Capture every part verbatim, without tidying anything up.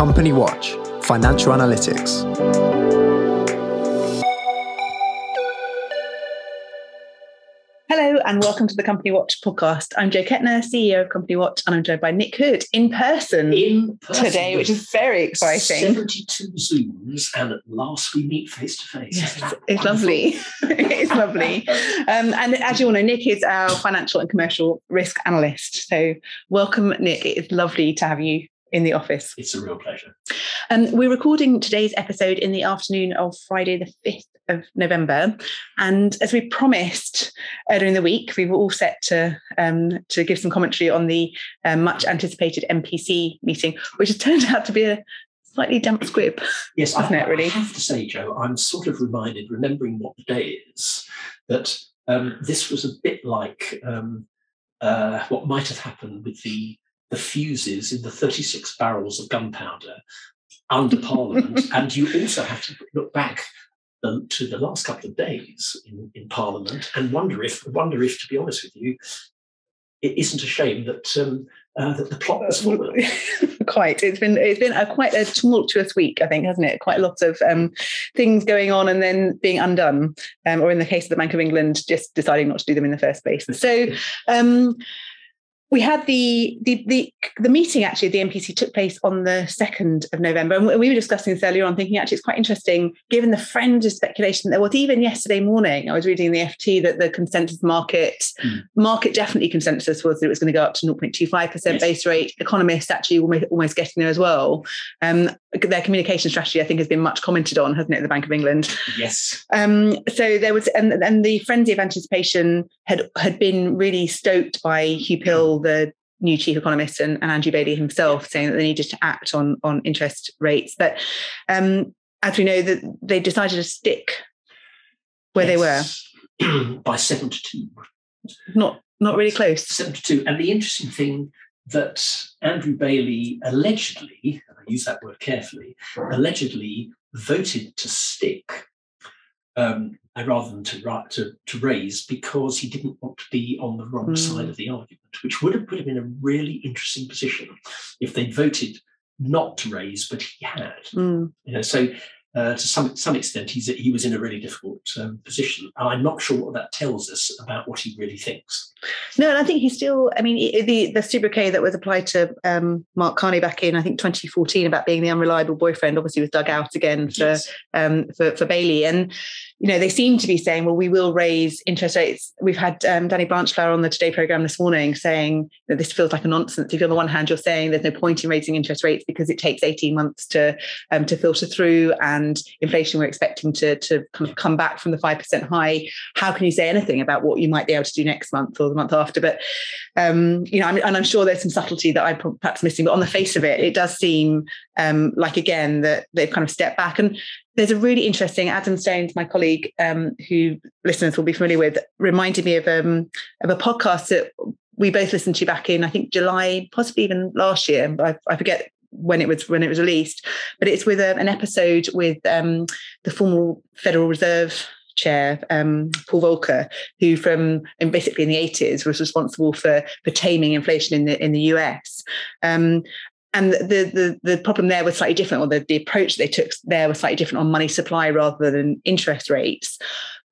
Company Watch, Financial Analytics. Hello and welcome to the Company Watch podcast. I'm Jo Kettner, C E O of Company Watch, and I'm joined by Nick Hood in person, in person today, which is very exciting. seventy-two Zooms, and at last we meet face to face. It's lovely. It's lovely. Um, and as you all know, Nick is our financial and commercial risk analyst. So welcome, Nick. It is lovely to have you in the office. It's a real pleasure. Um, we're recording today's episode in the afternoon of Friday the fifth of November, and as we promised earlier in the week, we were all set to um, to give some commentary on the uh, much anticipated M P C meeting, which has turned out to be a slightly damp squib. Yes, I, it, really? I have to say, Jo, I'm sort of reminded, remembering what the day is, that um, this was a bit like um, uh, what might have happened with the the fuses in the thirty-six barrels of gunpowder under Parliament. And you also have to look back um, to the last couple of days in, in Parliament and wonder if, wonder if, to be honest with you, it isn't a shame that um, uh, that the plot was foiled. Quite. It's been it's been a, quite a tumultuous week, I think, hasn't it? Quite a lot of um, things going on and then being undone, um, or in the case of the Bank of England, just deciding not to do them in the first place. So... Um, We had the, the the the meeting, actually, the M P C took place on the second of November. And we were discussing this earlier on, thinking, actually, it's quite interesting, given the frenzy of speculation that was even yesterday morning. I was reading in the F T that the consensus market, mm. market definitely consensus was that it was going to go up to zero point two five percent yes. base rate. Economists actually almost, almost getting there as well. Um, their communication strategy, I think, has been much commented on, hasn't it, the Bank of England? Yes. Um, so there was, and, and the frenzy of anticipation had, had been really stoked by Hugh Pill, the new chief economist, and, and Andrew Bailey himself, saying that they needed to act on, on interest rates. But um, as we know, that they decided to stick where yes. they were. By seven to two. Not, not really close. Seven to two. And the interesting thing that Andrew Bailey allegedly, and I use that word carefully, right. allegedly voted to stick um, rather than to, to, to raise, because he didn't want to be on the wrong mm. side of the argument, which would have put him in a really interesting position if they'd voted not to raise, but he had. Mm. You know, so uh, to some some extent, he's, he was in a really difficult um, position. And I'm not sure what that tells us about what he really thinks. No, and I think he's still, I mean, the, the sobriquet that was applied to um, Mark Carney back in, I think, twenty fourteen about being the unreliable boyfriend, obviously was dug out again for, yes. um, for, for Bailey. And you know, they seem to be saying, well, we will raise interest rates. We've had um, Danny Blanchflower on the Today programme this morning saying that this feels like a nonsense. If on the one hand, you're saying there's no point in raising interest rates because it takes eighteen months to um, to filter through, and inflation we're expecting to, to kind of come back from the five percent high. How can you say anything about what you might be able to do next month or the month after? But, um, you know, I'm, and I'm sure there's some subtlety that I'm perhaps missing, but on the face of it, it does seem um, like, again, that they've kind of stepped back. And there's a really interesting, Adam Staines, my colleague, um, who listeners will be familiar with, reminded me of, um, of a podcast that we both listened to back in, I think, July, possibly even last year. I, I forget when it was when it was released, but it's with a, an episode with um, the former Federal Reserve chair, um, Paul Volcker, who from and basically in the eighties was responsible for, for taming inflation in the in the U S. Um, And the, the, the problem there was slightly different, or the, the approach they took there was slightly different on money supply rather than interest rates.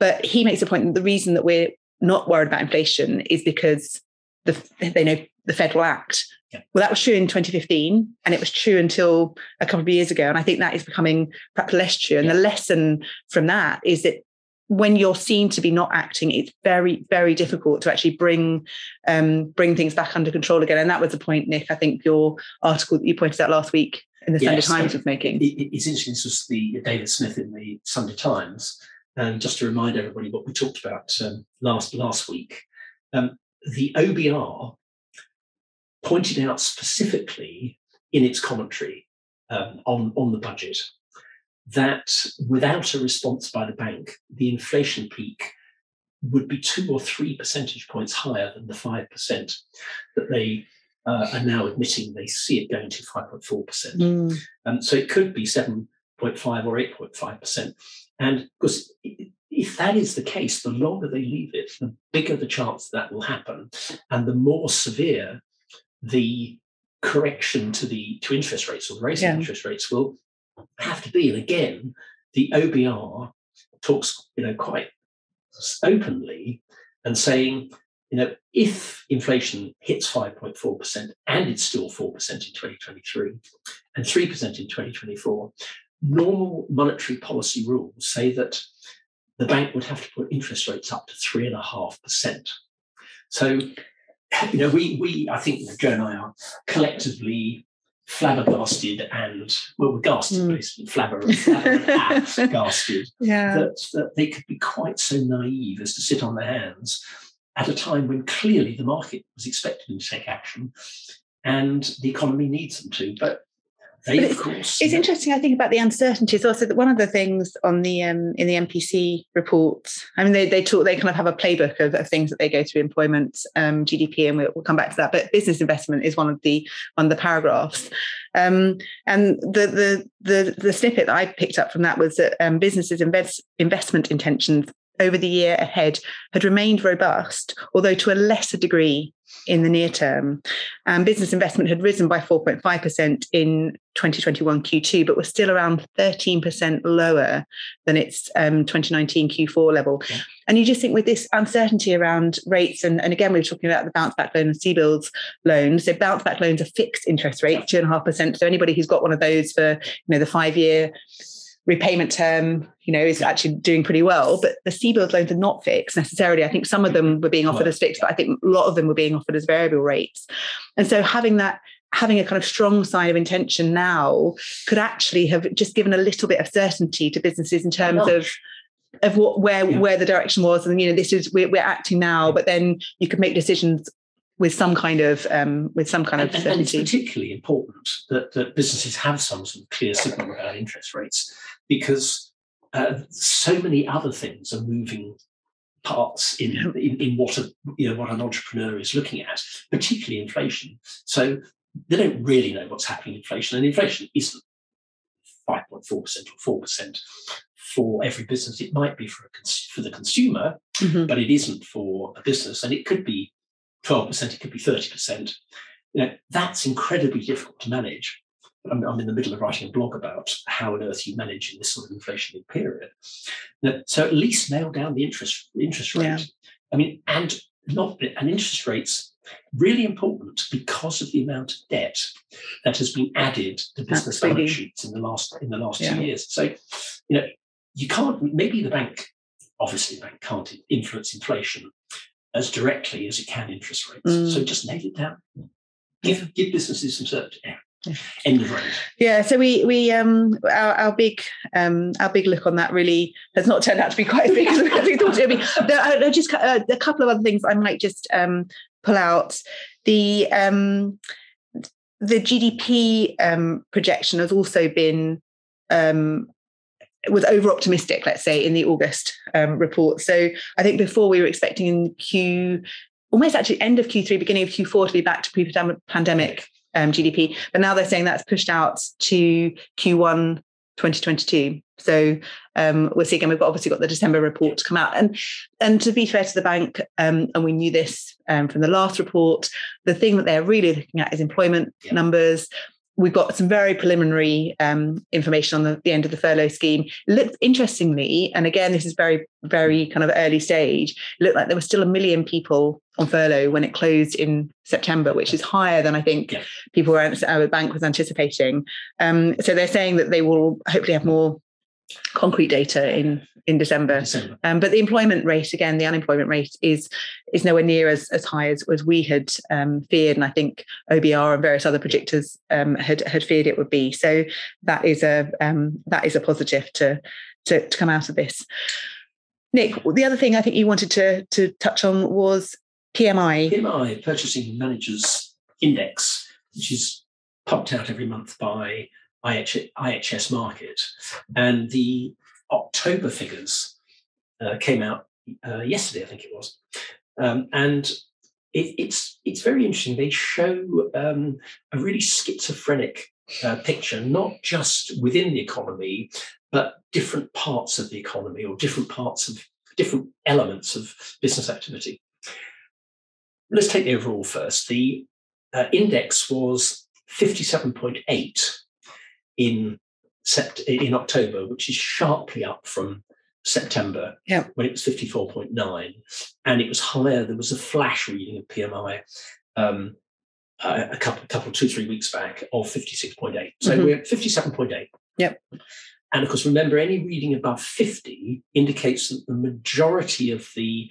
But he makes a point that the reason that we're not worried about inflation is because the, they know the Fed will act. Yeah. Well, that was true in twenty fifteen, and it was true until a couple of years ago. And I think that is becoming perhaps less true. And yeah. the lesson from that is that when you're seen to be not acting, it's very, very difficult to actually bring um, bring things back under control again. And that was the point, Nick, I think your article that you pointed out last week in the yes, Sunday Times was making. It's interesting, this was the David Smith in the Sunday Times. And just to remind everybody what we talked about um, last, last week, um, the O B R pointed out specifically in its commentary um, on, on the budget that without a response by the bank, the inflation peak would be two or three percentage points higher than the five percent that they uh, are now admitting they see it going to five point four percent. Mm. Um, so it could be seven point five or eight point five percent. And of course, if that is the case, the longer they leave it, the bigger the chance that will happen, and the more severe the correction to the to interest rates or the raising yeah. interest rates will have to be, and again, the O B R talks, you know, quite openly and saying, you know, if inflation hits five point four percent and it's still four percent in twenty twenty-three and three percent in twenty twenty-four, normal monetary policy rules say that the bank would have to put interest rates up to three point five percent. So, you know, we, we I think Joe and I are collectively flabbergasted and, well, we're gasted, mm. basically, flabber, flabber and gasted, yeah. that, that they could be quite so naive as to sit on their hands at a time when clearly the market was expecting to take action and the economy needs them to. But they, but of course... It's interesting, know. I think, about the uncertainties also, that one of the things on the um, in the M P C report, I mean, they they talk, they kind of have a playbook of, of things that they go through, employment, um, G D P, and we'll, we'll come back to that. But business investment is one of the one of the paragraphs. Um, and the, the, the, the snippet that I picked up from that was that um, businesses' invest, investment intentions over the year ahead had remained robust, although to a lesser degree in the near term. Um, business investment had risen by four point five percent in twenty twenty-one Q two, but was still around thirteen percent lower than its um, twenty nineteen Q four level. Yeah. And you just think, with this uncertainty around rates, and, and again, we were talking about the bounce back loan and C BILS loans. So bounce back loans are fixed interest rates, two and a half percent. So anybody who's got one of those for, you know, the five-year repayment term, you know, is actually doing pretty well. But the C BILS loans are not fixed necessarily. I think some of them were being offered as fixed, but I think a lot of them were being offered as variable rates. And so having that, having a kind of strong sign of intention now could actually have just given a little bit of certainty to businesses in terms of of what where yeah. where the direction was. And, you know, this is, we're, we're acting now, but then you could make decisions with some kind of um, with some kind and, of certainty. And it's particularly important that, that businesses have some sort of clear signal about interest rates, because uh, so many other things are moving parts in, in, in what a, you know, what an entrepreneur is looking at, particularly inflation. So they don't really know what's happening in inflation, and inflation isn't five point four percent or four percent for every business. It might be for a cons- for the consumer, mm-hmm. but it isn't for a business, and it could be twelve percent, it could be thirty percent. You know, that's incredibly difficult to manage. I'm, I'm in the middle of writing a blog about how on earth you manage in this sort of inflationary period. Now, so at least nail down the interest interest rate. Yeah. I mean, and not and interest rates really important because of the amount of debt that has been added to business Absolutely. balance sheets in the last in the last yeah. two years. So, you know, you can't. Maybe the bank, obviously, the bank can't influence inflation as directly as it can interest rates. Mm. So just nail it down. Give give businesses some certainty. Yeah. End of road. Yeah. So we we um our, our big um our big look on that really has not turned out to be quite as big as we thought it would be. There are just uh, a couple of other things I might just um pull out. The um the G D P um projection has also been um. was over optimistic, let's say, in the August um, report. So I think before we were expecting in Q, almost actually end of Q three, beginning of Q four, to be back to pre-pandemic um, G D P. But now they're saying that's pushed out to Q one twenty twenty-two. So um, we'll see again. We've got, obviously got the December report to come out, and and to be fair to the bank, um, and we knew this um, from the last report. The thing that they're really looking at is employment yeah. numbers. We've got some very preliminary um, information on the, the end of the furlough scheme. Looked, interestingly, and again, this is very, very kind of early stage, it looked like there were still a million people on furlough when it closed in September, which is higher than I think yeah. people were, our bank was anticipating. Um, so they're saying that they will hopefully have more concrete data in in December, December. Um, but the employment rate, again, the unemployment rate is is nowhere near as as high as, as we had um, feared, and I think O B R and various other predictors um, had had feared it would be. So that is a um, that is a positive to, to to come out of this. Nick, the other thing I think you wanted to to touch on was P M I. P M I, Purchasing Managers Index, which is pumped out every month by I H S Markit, and the October figures uh, came out uh, yesterday, I think it was, um, and it, it's it's very interesting. They show um, a really schizophrenic uh, picture, not just within the economy, but different parts of the economy or different parts of different elements of business activity. Let's take the overall first. The uh, index was fifty-seven point eight in sept- in October, which is sharply up from September, yeah. when it was fifty-four point nine, and it was higher. There was a flash reading of P M I um, uh, a couple, couple, two, three weeks back of fifty-six point eight. So mm-hmm. we're at fifty-seven point eight. Yep. And of course, remember, any reading above fifty indicates that the majority of the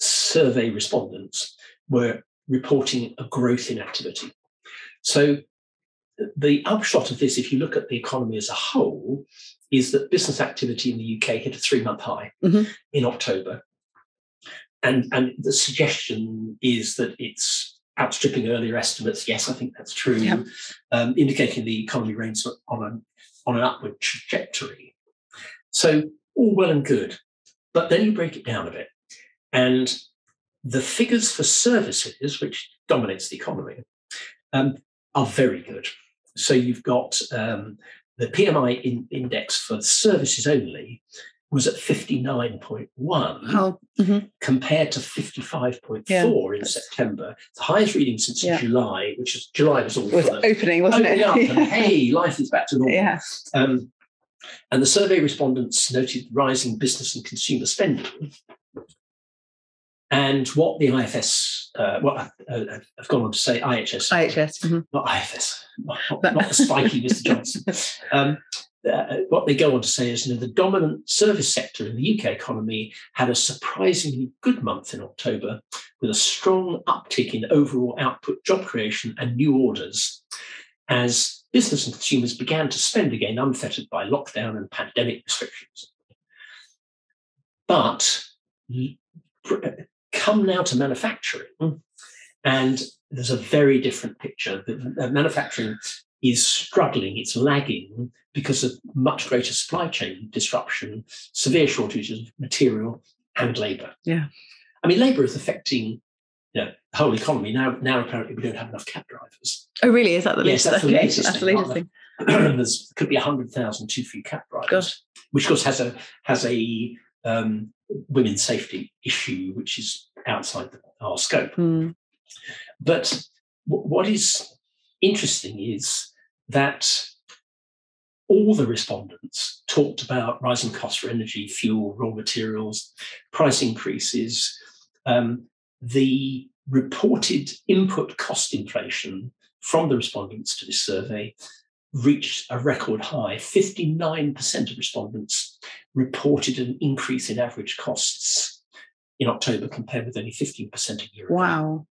survey respondents were reporting a growth in activity. So the upshot of this, if you look at the economy as a whole, is that business activity in the U K hit a three-month high mm-hmm. in October. And, and the suggestion is that it's outstripping earlier estimates. Yes, I think that's true, yeah. um, indicating the economy remains on, a, on an upward trajectory. So all well and good. But then you break it down a bit. And the figures for services, which dominates the economy, um, are very good. So you've got... Um, The P M I in index for services only was at fifty-nine point one oh, mm-hmm. compared to fifty-five point four yeah. in September. The highest reading since yeah. July, which is July was all was opening, wasn't it? Up yeah. and, hey, life is back to normal. Yeah. Um, and the survey respondents noted rising business and consumer spending. And what the I F S, uh, well, uh, I've gone on to say I H S. I H S. Mm-hmm. Not I F S, not, not the spiky Mister Johnson. Um, uh, what they go on to say is, you know, the dominant service sector in the U K economy had a surprisingly good month in October with a strong uptick in overall output, job creation and new orders as business and consumers began to spend again unfettered by lockdown and pandemic restrictions. But... come now to manufacturing, and there's a very different picture. Manufacturing is struggling, it's lagging because of much greater supply chain disruption, severe shortages of material and labour. Yeah, I mean, labour is affecting you know, the whole economy. Now, now apparently we don't have enough cab drivers. Oh, really? Is that the latest? Yes, that's the latest, that's thing, the latest thing. There's could be one hundred thousand too few cab drivers, God. Which of course has a has a um, women's safety issue, which is outside our scope. Mm. But w- what is interesting is that all the respondents talked about rising costs for energy, fuel, raw materials, price increases. Um, the reported input cost inflation from the respondents to this survey reached a record high. fifty-nine percent of respondents reported an increase in average costs in October compared with only fifteen percent a year ago. Wow.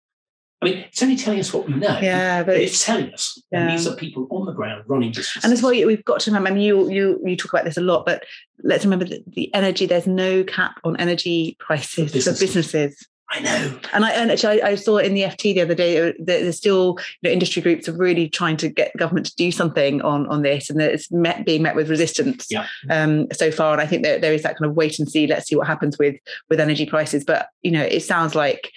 I mean, it's only telling us what we know. Yeah, but, but it's, it's telling us. Yeah. And these are people on the ground running businesses. And as well, we've got to remember, I mean, you, you, you talk about this a lot, but let's remember that the energy, there's no cap on energy prices for businesses. For businesses. I know. And I and actually I, I saw in the F T the other day that there's still, you know, industry groups are really trying to get the government to do something on, on this, and that it's met, being met with resistance yeah. um, so far. And I think that there is that kind of wait and see, let's see what happens with, with energy prices. But, you know, it sounds like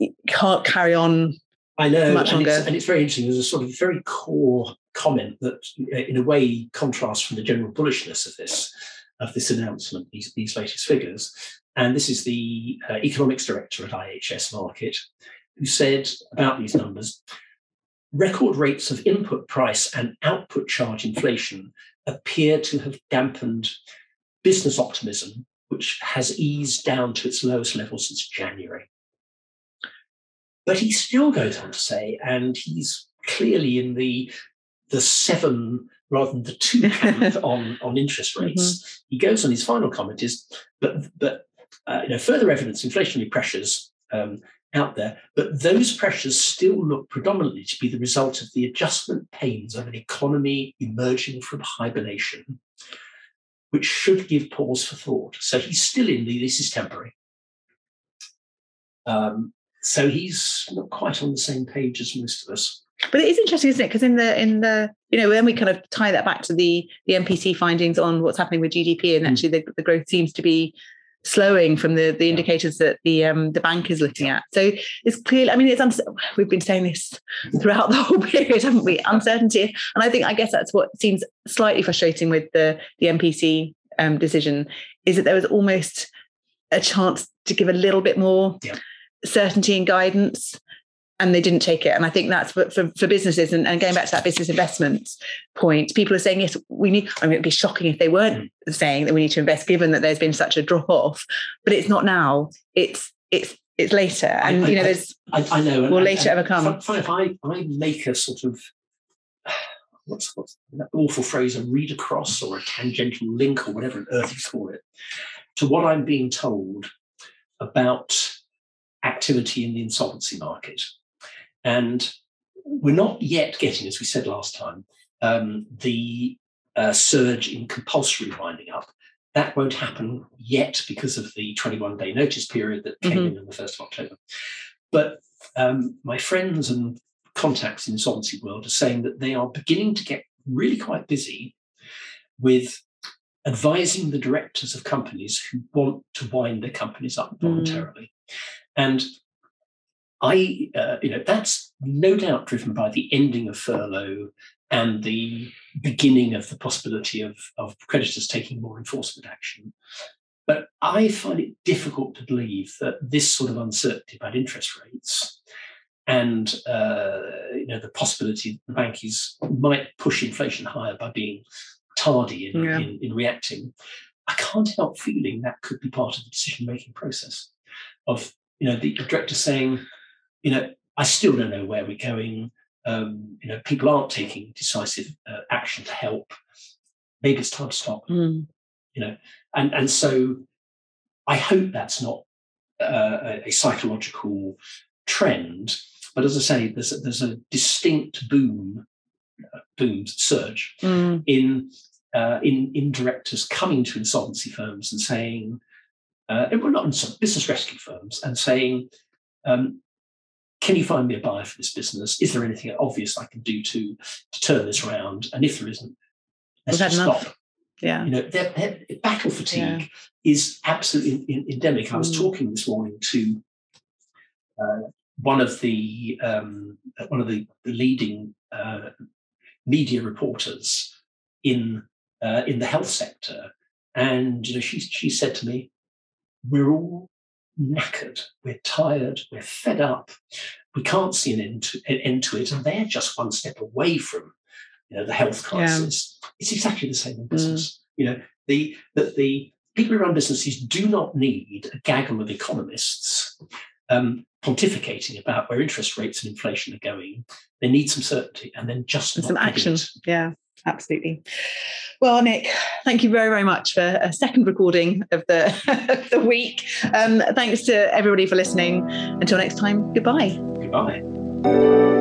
it can't carry on I know, much and longer. It's, and it's very interesting. There's a sort of very core comment that, in a way, contrasts from the general bullishness of this, of this announcement, these, these latest figures. And this is the uh, economics director at I H S Markit, who said about these numbers, record rates of input price and output charge inflation appear to have dampened business optimism, which has eased down to its lowest level since January. But he still goes on to say, and he's clearly in the, the seven rather than the two camp on, on interest rates. Mm-hmm. He goes on, his final comment is, but but. Uh, you know, further evidence, inflationary pressures um, out there, but those pressures still look predominantly to be the result of the adjustment pains of an economy emerging from hibernation, which should give pause for thought. So he's still in the, this is temporary. Um, so he's not quite on the same page as most of us. But it is interesting, isn't it? Because in the in the you know, then we kind of tie that back to the the M P C findings on what's happening with G D P, and actually the, the growth seems to be slowing from the, the indicators that the um, the bank is looking at. So it's clearly, I mean, it's uns- we've been saying this throughout the whole period, haven't we? Uncertainty. And I think, I guess that's what seems slightly frustrating with the, the M P C um, decision, is that there was almost a chance to give a little bit more yeah. certainty and guidance. and they didn't take it. And I think that's for, for, for businesses. And, and going back to that business investments point, people are saying, yes, we need, I mean, it'd be shocking if they weren't saying that we need to invest, given that there's been such a drop off, but it's not now, it's, it's, it's later. And, I, you know, there's, I, I know, will and, later and, ever come. If I, I make a sort of, what's, what's that awful phrase, a read across or a tangential link or whatever on earth you call it, to what I'm being told about activity in the insolvency market. And we're not yet getting, as we said last time, um, the uh, surge in compulsory winding up. That won't happen yet because of the twenty-one day notice period that came mm-hmm. in on the first of October. But um, my friends and contacts in the insolvency world are saying that they are beginning to get really quite busy with advising the directors of companies who want to wind their companies up voluntarily. Mm. And I, uh, you know, that's no doubt driven by the ending of furlough and the beginning of the possibility of, of creditors taking more enforcement action. But I find it difficult to believe that this sort of uncertainty about interest rates and uh, you know, the possibility that the bankies might push inflation higher by being tardy in, yeah. in, in reacting, I can't help feeling that could be part of the decision-making process of, you know, the director saying, you know, I still don't know where we're going. Um, you know, people aren't taking decisive uh, action to help. Maybe it's time to stop, mm. you know. And, and so I hope that's not uh, a psychological trend, but as I say, there's a, there's a distinct boom, uh, boom surge mm. in uh, in in directors coming to insolvency firms and saying, uh, well, not insolvency, business rescue firms, and saying, um, can you find me a buyer for this business? Is there anything obvious I can do to to turn this around? And if there isn't, let's just stop. Yeah, you know, their, their battle fatigue yeah. is absolutely in, in, endemic. Mm. I was talking this morning to. Uh, One of the um, one of the leading uh, media reporters in uh, in the health sector, and you know, she she said to me, "We're all knackered. We're tired. We're fed up. We can't see an end to, an end to it, and they're just one step away from you know the health crisis. Yeah. It's exactly the same in business. Mm. You know, the that the people who run businesses do not need a gaggle of economists." Um, pontificating about where interest rates and inflation are going. They need some certainty and then just and some action. Yeah, absolutely. Well, Nick, thank you very, very much for a second recording of the, of the week. Um, thanks to everybody for listening. Until next time, goodbye. Goodbye.